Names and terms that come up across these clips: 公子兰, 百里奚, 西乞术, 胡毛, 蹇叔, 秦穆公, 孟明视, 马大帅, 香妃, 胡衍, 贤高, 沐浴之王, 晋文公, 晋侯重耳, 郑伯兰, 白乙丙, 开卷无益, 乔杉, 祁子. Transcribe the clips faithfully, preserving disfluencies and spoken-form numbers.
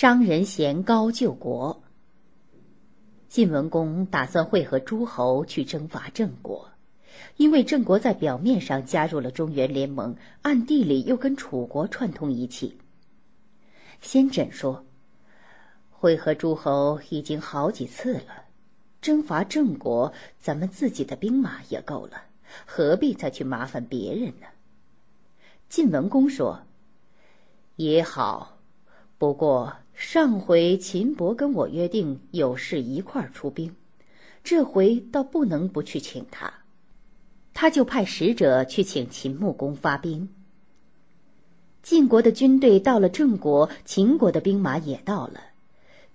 商人嫌高救国。晋文公打算会合诸侯去征伐郑国，因为郑国在表面上加入了中原联盟，暗地里又跟楚国串通一气。先轸说，会合诸侯已经好几次了，征伐郑国咱们自己的兵马也够了，何必再去麻烦别人呢？晋文公说，也好，不过上回秦伯跟我约定有事一块儿出兵，这回倒不能不去请他。他就派使者去请秦穆公发兵。晋国的军队到了郑国，秦国的兵马也到了。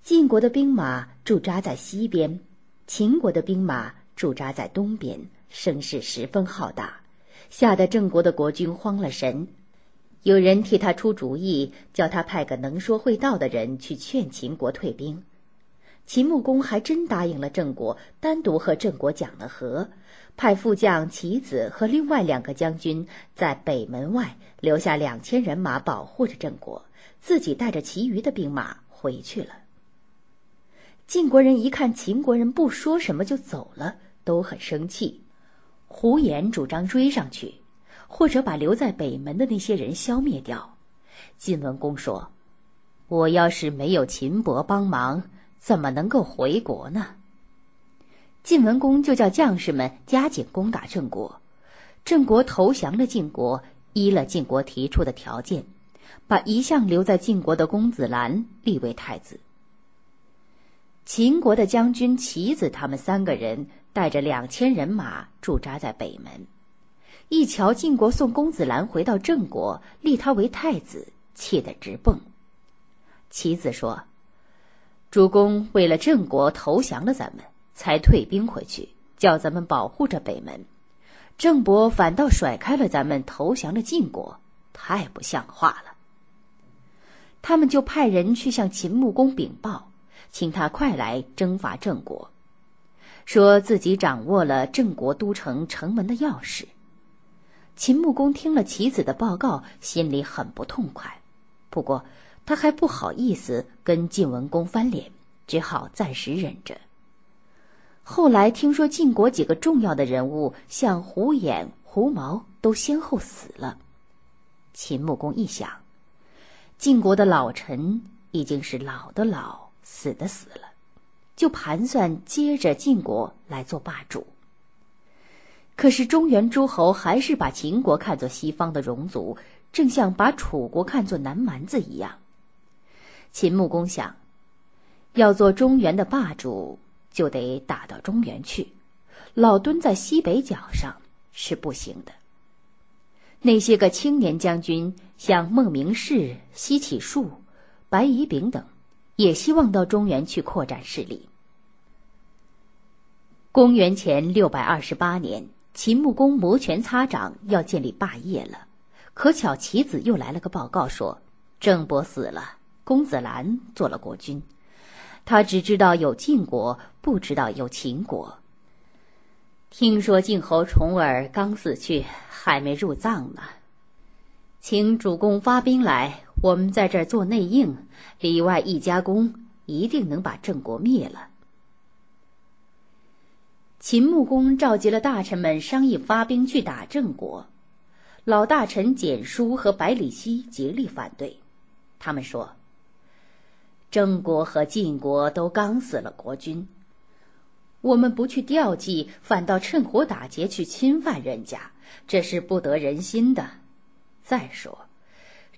晋国的兵马驻扎在西边，秦国的兵马驻扎在东边，声势十分浩大，吓得郑国的国君慌了神。有人替他出主意，叫他派个能说会道的人去劝秦国退兵。秦穆公还真答应了郑国，单独和郑国讲了和，派副将祁子和另外两个将军在北门外留下两千人马保护着郑国，自己带着其余的兵马回去了。晋国人一看秦国人不说什么就走了，都很生气，胡言主张追上去，或者把留在北门的那些人消灭掉。晋文公说，我要是没有秦伯帮忙，怎么能够回国呢？晋文公就叫将士们加紧攻打郑国。郑国投降了晋国，依了晋国提出的条件，把一向留在晋国的公子兰立为太子。秦国的将军祁子他们三个人带着两千人马驻扎在北门，一瞧晋国送公子兰回到郑国，立他为太子，气得直蹦。祁子说，主公为了郑国投降了咱们，才退兵回去，叫咱们保护着北门，郑伯反倒甩开了咱们，投降了晋国，太不像话了。他们就派人去向秦穆公禀报，请他快来征伐郑国，说自己掌握了郑国都城城门的钥匙。秦穆公听了祁子的报告，心里很不痛快，不过他还不好意思跟晋文公翻脸，只好暂时忍着。后来听说晋国几个重要的人物，像胡衍、胡毛都先后死了。秦穆公一想，晋国的老臣已经是老的老，死的死了，就盘算接着晋国来做霸主。可是中原诸侯还是把秦国看作西方的戎族，正像把楚国看作南蛮子一样。秦穆公想，要做中原的霸主，就得打到中原去，老蹲在西北角上是不行的。那些个青年将军，像孟明视、西乞术、白乙丙等，也希望到中原去扩展势力。公元前六百二十八年，秦穆公摩拳擦掌要建立霸业了，可巧祁子又来了个报告说，郑伯死了，公子兰做了国君。他只知道有晋国，不知道有秦国。听说晋侯重耳刚死去，还没入葬呢。请主公发兵来，我们在这儿做内应，里外一家攻，一定能把郑国灭了。秦穆公召集了大臣们商议发兵去打郑国，老大臣蹇叔和百里奚竭力反对。他们说，郑国和晋国都刚死了国君，我们不去吊祭，反倒趁火打劫去侵犯人家，这是不得人心的。再说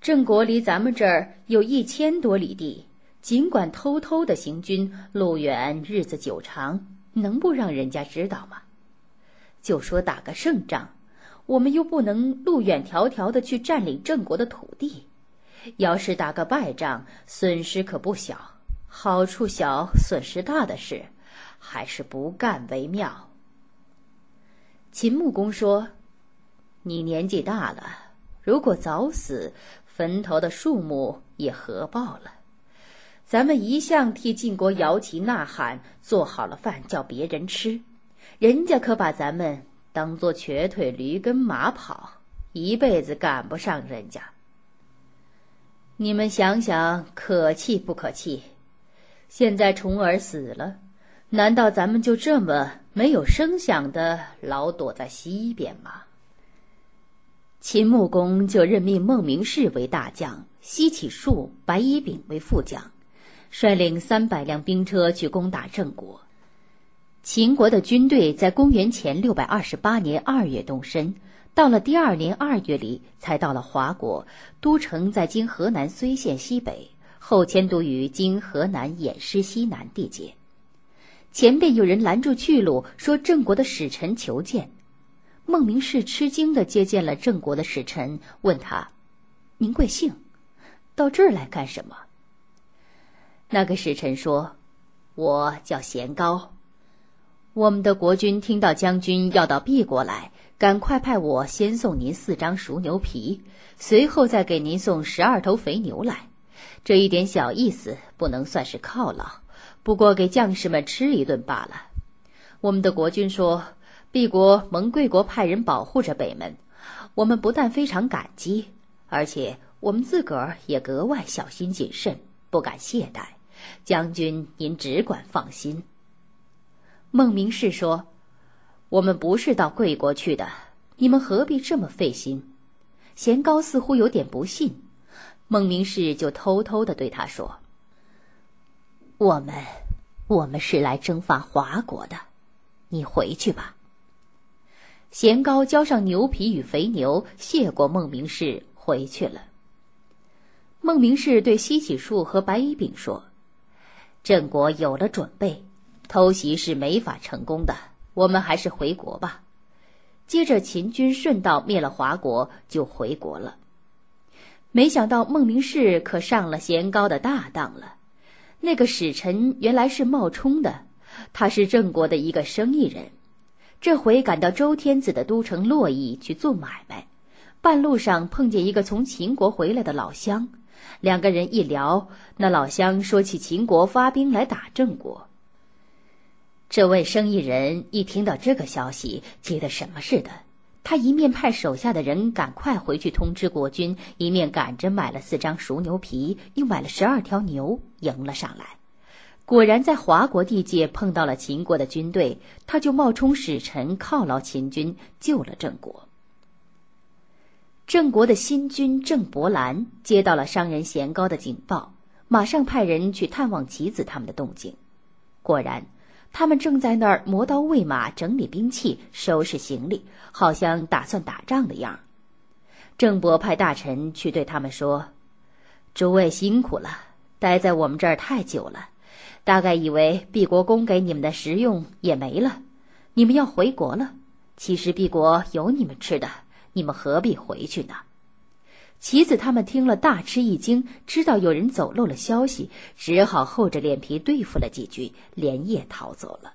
郑国离咱们这儿有一千多里地，尽管偷偷的行军，路远日子久长，能不让人家知道吗？就说打个胜仗，我们又不能路远迢迢的去占领郑国的土地，要是打个败仗，损失可不小，好处小损失大的事，还是不干为妙。秦穆公说，你年纪大了，如果早死，坟头的树木也合抱了。咱们一向替晋国摇旗呐喊，做好了饭叫别人吃，人家可把咱们当作瘸腿驴跟马跑，一辈子赶不上人家。你们想想，可气不可气？现在重耳死了，难道咱们就这么没有声响的老躲在西边吗？秦穆公就任命孟明视为大将，西乞术、白乙丙为副将，率领三百辆兵车去攻打郑国。秦国的军队在公元前六百二十八年二月动身，到了第二年二月里才到了华国，都城在今河南睢县西北，后迁都于今河南偃师西南地界。前边有人拦住去路，说郑国的使臣求见。孟明视吃惊地接见了郑国的使臣，问他：“您贵姓？到这儿来干什么？”那个使臣说：“我叫贤高。”我们的国君听到将军要到敝国来，赶快派我先送您四张熟牛皮，随后再给您送十二头肥牛来。这一点小意思不能算是犒劳，不过给将士们吃一顿罢了。我们的国君说，敝国蒙贵国派人保护着北门，我们不但非常感激，而且我们自个儿也格外小心谨慎，不敢懈怠。将军您只管放心。孟明视说，我们不是到贵国去的，你们何必这么费心？贤高似乎有点不信，孟明视就偷偷地对他说，我们我们是来征伐华国的，你回去吧。贤高交上牛皮与肥牛，谢过孟明视，回去了。孟明视对西乞术和白乙丙说，郑国有了准备，偷袭是没法成功的，我们还是回国吧。接着秦军顺道灭了华国，就回国了。没想到孟明视可上了贤高的大当了。那个使臣原来是冒充的，他是郑国的一个生意人，这回赶到周天子的都城洛邑去做买卖，半路上碰见一个从秦国回来的老乡，两个人一聊，那老乡说起秦国发兵来打郑国。这位生意人一听到这个消息，急得什么似的，他一面派手下的人赶快回去通知国君，一面赶着买了四张熟牛皮，又买了十二条牛，迎了上来。果然在华国地界碰到了秦国的军队，他就冒充使臣犒劳秦军，救了郑国。郑国的新君郑伯兰接到了商人贤高的警报，马上派人去探望其子他们的动静。果然他们正在那儿磨刀喂马，整理兵器，收拾行李，好像打算打仗的样。郑伯派大臣去对他们说，诸位辛苦了，待在我们这儿太久了，大概以为敝国供给你们的食用也没了，你们要回国了，其实敝国有你们吃的，你们何必回去呢？棋子他们听了大吃一惊，知道有人走漏了消息，只好厚着脸皮对付了几句，连夜逃走了。